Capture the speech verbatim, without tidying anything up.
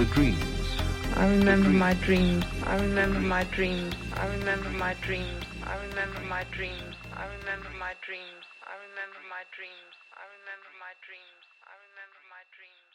the dreams. I remember my dreams. I remember my dreams. I remember my dreams. I remember my dreams. I remember my dreams. I remember my dreams. I remember my dreams. I remember my dreams.